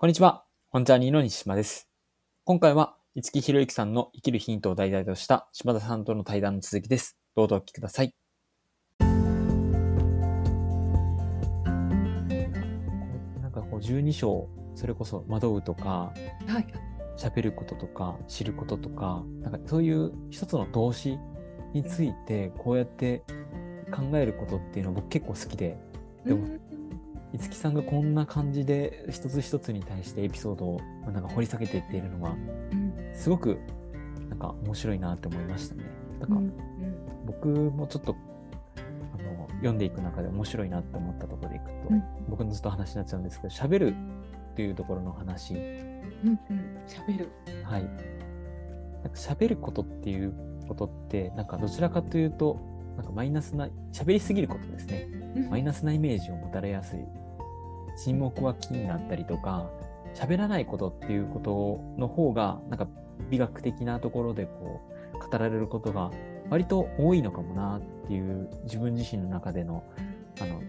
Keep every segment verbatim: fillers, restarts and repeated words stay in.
こんにちは、本ジャーニーの西島です。今回は五木ひろゆきさんの生きるヒントを題材とした柴田さんとの対談の続きです。どうぞお聞きください。なんかこうじゅうに章、それこそ惑うとか、はい、喋ることとか知ることとか、なんかそういう一つの動詞についてこうやって考えることっていうのは僕結構好きで、でも、うん五木さんがこんな感じで一つ一つに対してエピソードをなんか掘り下げていっているのがすごくなんか面白いなって思いましたね。だから僕もちょっとあの読んでいく中で面白いなって思ったところでいくと、うん、僕のずっと話になっちゃうんですけど、喋るっていうところの話、うんうん、喋る、はい、なんか喋ることっていうことってなんかどちらかというとなんかマイナスな喋りすぎることですね、うん、マイナスなイメージを持たれやすい、沈黙は気になったりとか、喋らないことっていうことの方がなんか美学的なところでこう語られることが割と多いのかもなっていう自分自身の中でのあの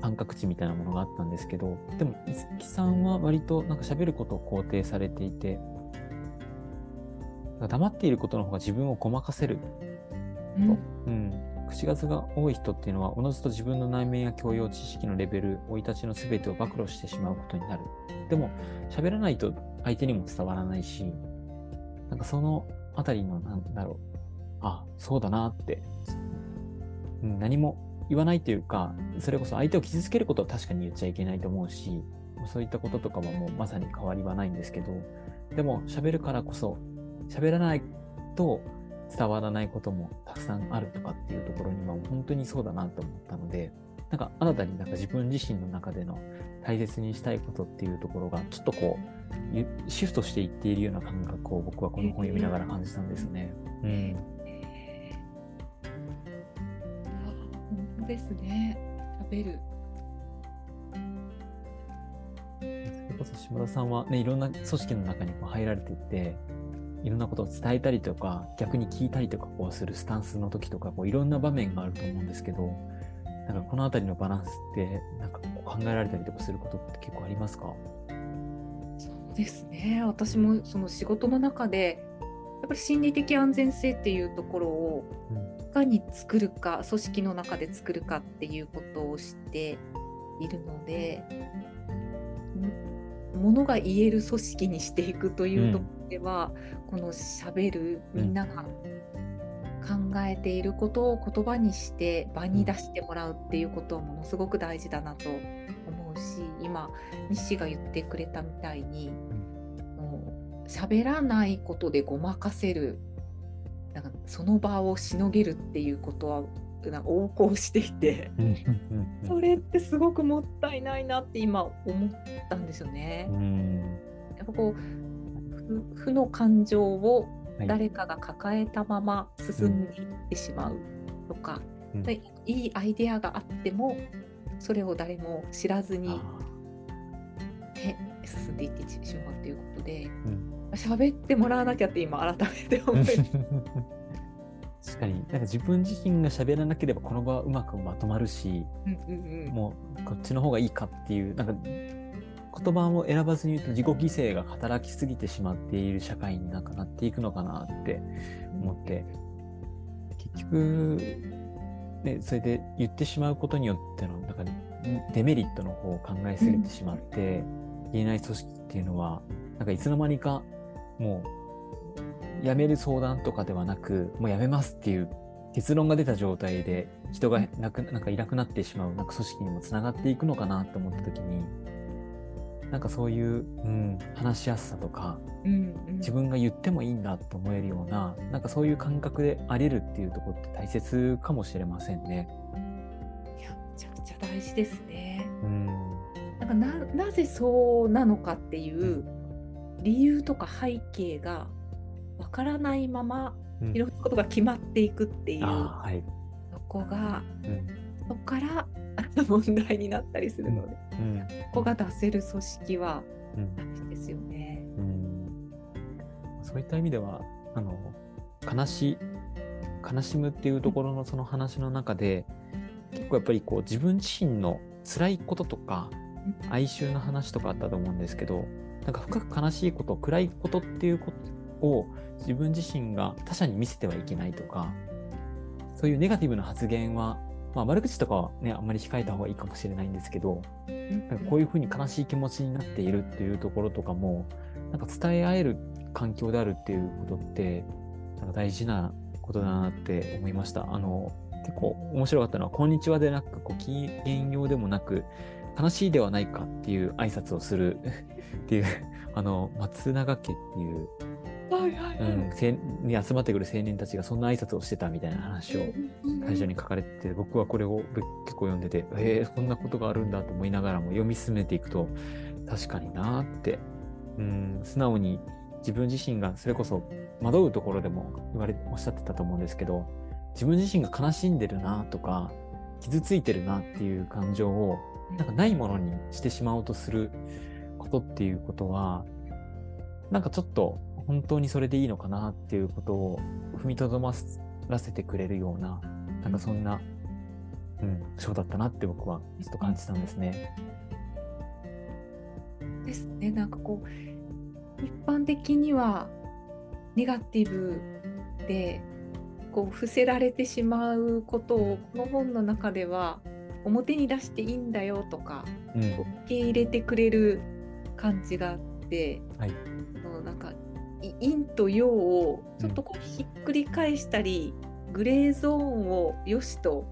感覚値みたいなものがあったんですけど、でも五木さんは割となんか喋ることを肯定されていて、黙っていることの方が自分をごまかせる、うんうん、口数が多い人っていうのはおのずと自分の内面や教養知識のレベル、生い立ちの全てを暴露してしまうことになる。でも喋らないと相手にも伝わらないし、なんかそのあたりのなんだろう、あ、そうだなって、うん、何も言わないというか、それこそ相手を傷つけることは確かに言っちゃいけないと思うし、そういったこととかはもうまさに変わりはないんですけど、でも喋るからこそ、喋らないと伝わらないこともたくさんあるとかっていうところには本当にそうだなと思ったので、なんか新たになんか自分自身の中での大切にしたいことっていうところがちょっとこうシフトしていっているような感覚を僕はこの本を読みながら感じたんですね。うん、本当ですね。食べる、それこそ島田さんはね、いろんな組織の中にこう入られていて、いろんなことを伝えたりとか逆に聞いたりとかこうするスタンスの時とかこういろんな場面があると思うんですけど、なんかこのあたりのバランスってなんかこう考えられたりとかすることって結構ありますか？そうですね、私もその仕事の中でやっぱり心理的安全性っていうところをいかに作るか、組織の中で作るかっていうことをしているので、ものが言える組織にしていくというところでは、うん、この喋る、みんなが考えていることを言葉にして場に出してもらうっていうことはものすごく大事だなと思うし、今西が言ってくれたみたいに、もう喋らないことでごまかせる、なんかその場をしのげるっていうことは横行していてそれってすごくもったいないなって今思ったんですよね。うん、やっぱこう負の感情を誰かが抱えたまま進んでいってしまうとか、うん、でいいアイデアがあってもそれを誰も知らずに、ね、進んでいってしまうということで、うん、喋ってもらわなきゃって今改めて思い確かになんか自分自身が喋らなければこの場はうまくまとまるし、うんうんうん、もうこっちの方がいいかっていう、なんか言葉を選ばずに言うと自己犠牲が働きすぎてしまっている社会になんかなっていくのかなって思って、うん、結局、ね、それで言ってしまうことによってのなんかデメリットの方を考えすぎてしまって、うん、言えない組織っていうのはなんかいつの間にかもう辞める相談とかではなく、もう辞めますっていう結論が出た状態で人がなく、なんかいなくなってしまうなんか組織にもつながっていくのかなと思った時に、なんかそういう、うん、話しやすさとか、うんうん、自分が言ってもいいんだと思えるような、なんかそういう感覚であれるっていうところって大切かもしれませんね。いや、めちゃくちゃ大事ですね。うん、なんか な, なぜそうなのかっていう理由とか背景がわからないままいろんなことが決まっていくっていうと、うんはい、こが、うん、そこから問題になったりするので、うんうん、ここが出せる組織は大事ですよね、うんうん、そういった意味ではあの 悲し、悲しむっていうところのその話の中で、結構やっぱりこう自分自身の辛いこととか哀愁の話とかあったと思うんですけど、なんか深く悲しいこと、暗いことっていうことを自分自身が他者に見せてはいけないとか、そういうネガティブな発言は、まあ、悪口とかはね、あんまり控えた方がいいかもしれないんですけど、なんかこういうふうに悲しい気持ちになっているっていうところとかも、なんか伝え合える環境であるっていうことって、なんか大事なことだなって思いました。あの、結構面白かったのは、こんにちはでなく、ごきげんようでもなく、悲しいではないかっていう挨拶をするっていうあの松永家っていう、はいはいはいうん、に集まってくる青年たちがそんな挨拶をしてたみたいな話を最初に書かれてて、僕はこれを結構読んでて、えー、こんなことがあるんだと思いながらも読み進めていくと、確かになって、うん、素直に自分自身がそれこそ惑うところでも言われおっしゃってたと思うんですけど、自分自身が悲しんでるなとか傷ついてるなっていう感情をなんかないものにしてしまおうとすることっていうことは、なんかちょっと本当にそれでいいのかなっていうことを踏みとどまらせてくれるような、なんかそんな、うん、章だったなって僕はちょっと感じたんですね。ですね。なんかこう一般的にはネガティブでこう伏せられてしまうことを、この本の中では表に出していいんだよとか、うん、受け入れてくれる感じがあって、はい、なんか陰と陽をちょっとこうひっくり返したり、うん、グレーゾーンを良しと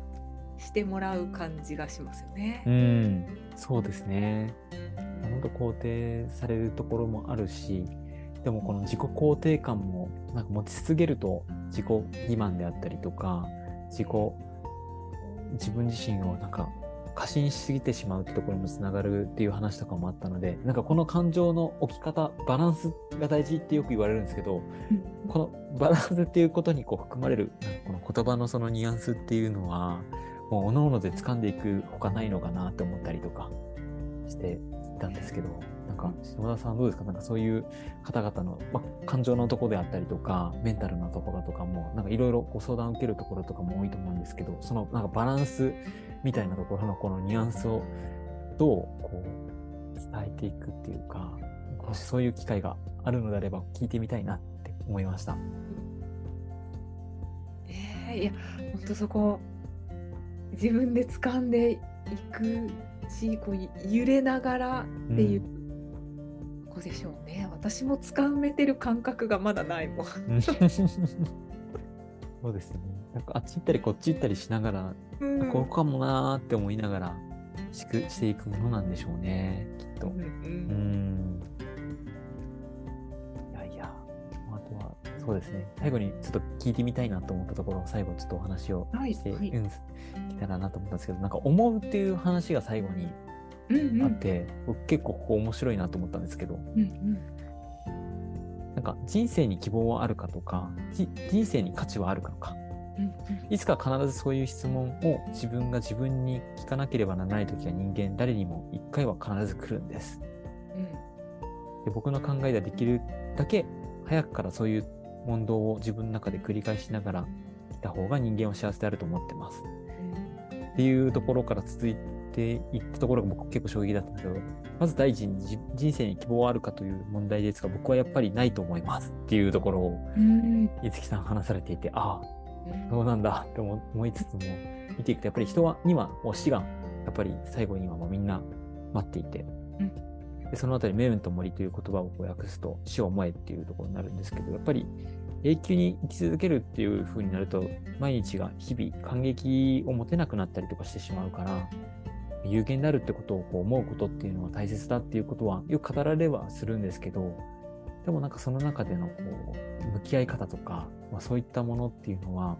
してもらう感じがしますよね。うん、そうですね。本当肯定されるところもあるし、でもこの自己肯定感もなんか持ち続けると自己欺瞞であったりとか、自己自分自身をなんか過信しすぎてしまうってところにもつながるっていう話とかもあったので、なんかこの感情の置き方、バランスが大事ってよく言われるんですけど、うん、このバランスっていうことにこう含まれるなんかこの言葉のそのニュアンスっていうのはもう各々で掴んでいくほかないのかなって思ったりとかしていたんですけど、なんか下田さんどうですか？なんかそういう方々の、ま、感情のとこであったりとかメンタルのところとかもなんかいろいろご相談を受けるところとかも多いと思うんですけど、そのなんかバランスみたいなところのこのニュアンスをどうこう伝えていくっていうか、もしそういう機会があるのであれば聞いてみたいなって思いました。えー、いや本当そこ自分で掴んでいくし、こう揺れながらっていう、うんここでしょうね。私も掴めてる感覚がまだないもん。そうですね。なんかあっち行ったりこっち行ったりしながら、うん、こうかもなーって思いながらしくしていくものなんでしょうね。きっと。うんうん、うんいやいや。あとはそうですね。最後にちょっと聞いてみたいなと思ったところを最後ちょっとお話をして、はいはいうん、きたらなと思ったんですけど、なんか思うっていう話が最後に。うんうん、あって僕結構ここ面白いなと思ったんですけど、うんうん、なんか人生に希望はあるかとか人生に価値はあるかとか、うんうん、いつか必ずそういう質問を自分が自分に聞かなければならない時は人間誰にも一回は必ず来るんです、うん、で僕の考えではできるだけ早くからそういう問答を自分の中で繰り返しながら来た方が人間は幸せであると思ってます、うん、っていうところから続いてって言ったところが僕結構衝撃だったんですけど、まず第一に人生に希望はあるかという問題ですが、僕はやっぱりないと思いますっていうところを五木さん話されていて、ああそうなんだって思いつつも見ていくと、やっぱり人はには死がやっぱり最後にはもうみんな待っていて、でそのあたりメメントモリという言葉を訳すと死を思えっていうところになるんですけど、やっぱり永久に生き続けるっていう風になると毎日が日々感激を持てなくなったりとかしてしまうから、有限であるってことをこう思うことっていうのは大切だっていうことはよく語られはするんですけど、でもなんかその中でのこう向き合い方とか、まあ、そういったものっていうのは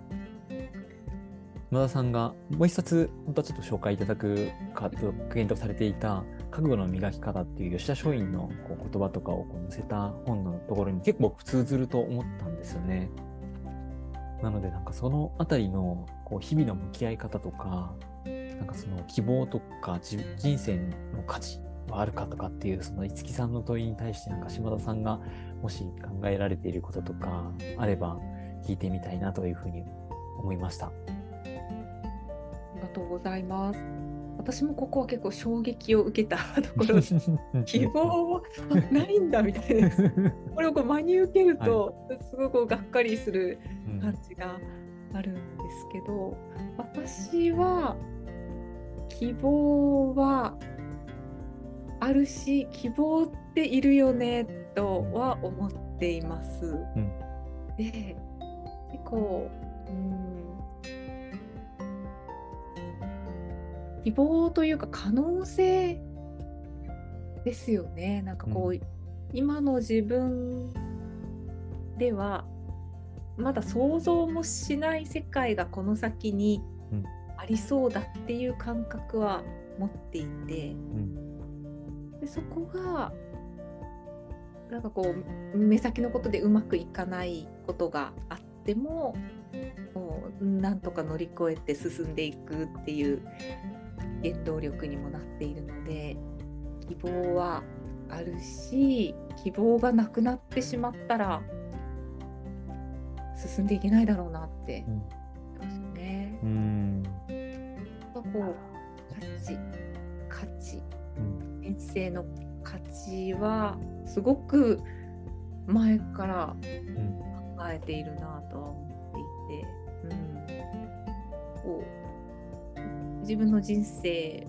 島田さんがもう一冊本当はちょっと紹介いただくかと検討されていた覚悟の磨き方っていう吉田松陰のこう言葉とかをこう載せた本のところに結構通ずると思ったんですよね。なのでなんかそのあたりのこう日々の向き合い方とか、なんかその希望とか人生の価値はあるかとかっていうその五木さんの問いに対して、なんか島田さんがもし考えられていることとかあれば聞いてみたいなというふうに思いました。ありがとうございます。私もここは結構衝撃を受けたところです希望はないんだみたいです。これをこう真に受けると、はい、すごくがっかりする感じがあるんですけど、うん、私は希望はあるし希望っているよねとは思っています、うん、で結構、うん希望というか可能性ですよね。なんかこう、うん、今の自分ではまだ想像もしない世界がこの先にありそうだっていう感覚は持っていて、うん、でそこがなんかこう目先のことでうまくいかないことがあっても、もうなんとか乗り越えて進んでいくっていう原動力にもなっているので、希望はあるし希望がなくなってしまったら進んでいけないだろうなって思いますよね。うん、こう価値価値人生の価値はすごく前から考えているなとは思っていて、うん、こう自分の人生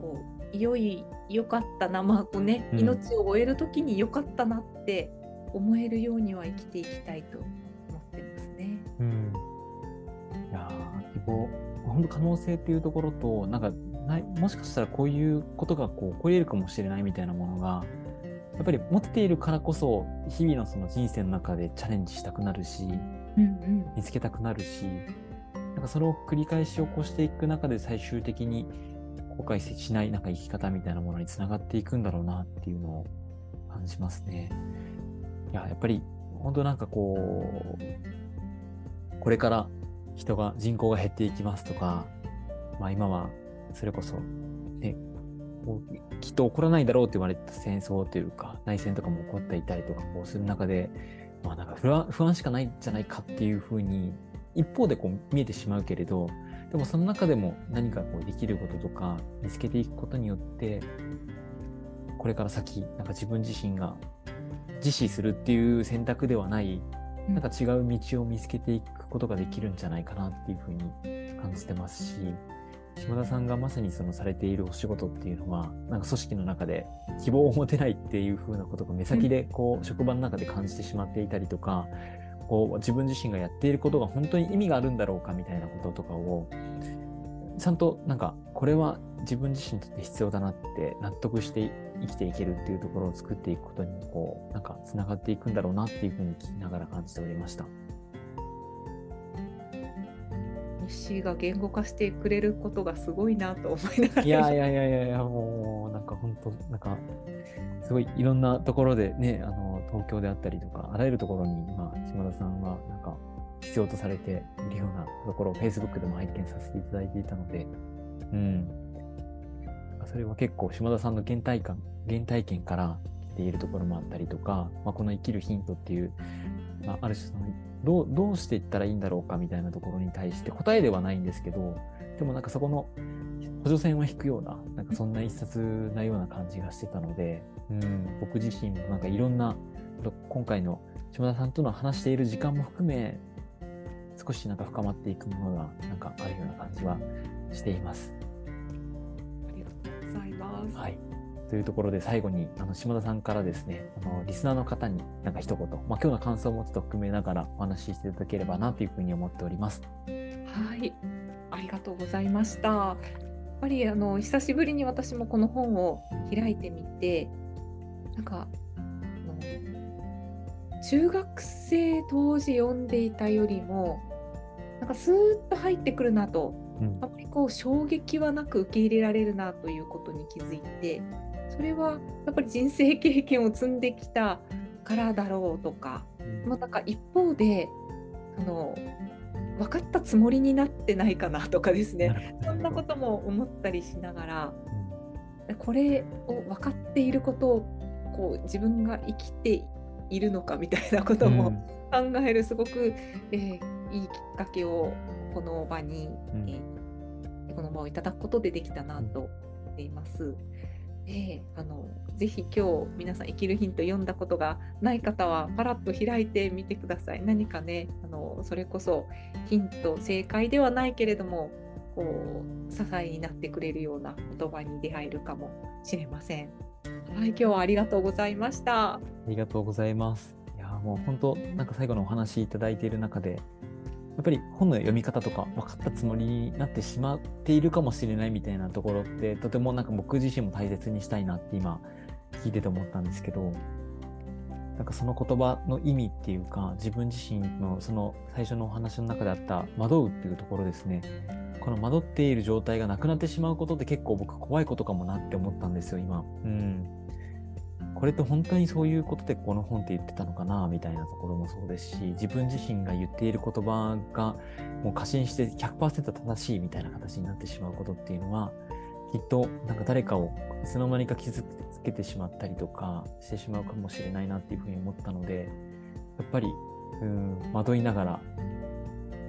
こう良い良かったな、まあこうね、うん、命を終える時に良かったなって思えるようには生きていきたいと思ってますね。うん、いや希望本当可能性っていうところとなんかないもしかしたらこういうことがこう起こり得るかもしれないみたいなものがやっぱり持っているからこそ日々のその人生の中でチャレンジしたくなるし、うんうん、見つけたくなるし。なんかそれを繰り返し起こしていく中で最終的に後悔しないなんか生き方みたいなものにつながっていくんだろうなっていうのを感じますね。いや、やっぱり本当なんかこうこれから人が人口が減っていきますとか、まあ、今はそれこそ、ね、きっと起こらないだろうって言われた戦争というか内戦とかも起こっていたりとかこうする中で、まあ、なんか不安、不安しかないんじゃないかっていうふうに一方でこう見えてしまうけれど、でもその中でも何かこうできることとか見つけていくことによってこれから先なんか自分自身が自死するっていう選択ではないなんか違う道を見つけていくことができるんじゃないかなっていうふうに感じてますし、島田さんがまさにそのされているお仕事っていうのはなんか組織の中で希望を持てないっていうふうなことが目先でこう職場の中で感じてしまっていたりとか、こう自分自身がやっていることが本当に意味があるんだろうかみたいなこととかをちゃんとなんかこれは自分自身にとって必要だなって納得して生きていけるっていうところを作っていくことにこうなんかつながっていくんだろうなっていうふうに聞きながら感じておりました。西が言語化してくれることがすごいなと思いながら、いやいやいやいやいやもうなんか本当なんかすごいいろんなところでね、あの東京であったりとかあらゆるところに今島田さんはなんか必要とされているようなところを Facebook でも拝見させていただいていたので、うん、それは結構島田さんの原体感、原体験から来ているところもあったりとか、まあ、この生きるヒントっていう、まあ、ある種そのどう、どうしていったらいいんだろうかみたいなところに対して答えではないんですけど、でもなんかそこの補助線を引くような、なんかそんな一冊なような感じがしてたので、うん、僕自身もなんかいろんな今回の島田さんとの話している時間も含め少しなんか深まっていくものがなんかあるような感じはしています。ありがとうございます、はい、というところで最後にあの島田さんからですね、あのリスナーの方になんか一言、まあ、今日の感想もちょっと含めながらお話ししていただければなというふうに思っております。はい、ありがとうございました。やっぱりあの久しぶりに私もこの本を開いてみてなんか中学生当時読んでいたよりもなんかスーッと入ってくるなと、うん、あまりこう衝撃はなく受け入れられるなということに気づいて、それはやっぱり人生経験を積んできたからだろうとか、うん、まあ、なんか一方であの分かったつもりになってないかなとかですね、そんなことも思ったりしながら、これを分かっていることをこう自分が生きているのかみたいなことも考えるすごく、うん、えー、いいきっかけをこの場に、うん、えこの場をいただくことでできたなと思っています。えー、あのぜひ今日皆さん生きるヒント読んだことがない方はパラッと開いてみてください。何かね、あのそれこそヒント、正解ではないけれどもこう支えになってくれるような言葉に出会えるかもしれません。はい、今日はありがとうございました。ありがとうございます。いやもう本当なんか最後のお話いただいている中でやっぱり本の読み方とか分かったつもりになってしまっているかもしれないみたいなところってとてもなんか僕自身も大切にしたいなって今聞いてて思ったんですけど、なんかその言葉の意味っていうか自分自身のその最初のお話の中であった惑うっていうところですね。この惑っている状態がなくなってしまうことって結構僕怖いことかもなって思ったんですよ今。うん。これって本当にそういうことでこの本って言ってたのかなみたいなところもそうですし、自分自身が言っている言葉がもう過信して ひゃくパーセント 正しいみたいな形になってしまうことっていうのはきっとなんか誰かをいつの間にか傷つけてしまったりとかしてしまうかもしれないなっていうふうに思ったので、やっぱりうん惑いながら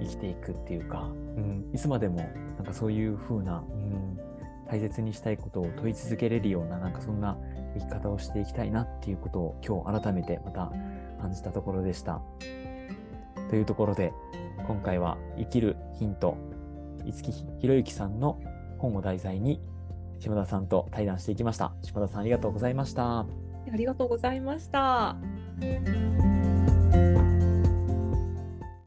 生きていくっていうか、うん、いつまでもなんかそういう風な、うん、大切にしたいことを問い続けれるようななんかそんな生き方をしていきたいなっていうことを今日改めてまた感じたところでした。というところで今回は生きるヒント、五木ひろゆきさんの本を題材に島田さんと対談していきました。島田さんありがとうございました。ありがとうございました。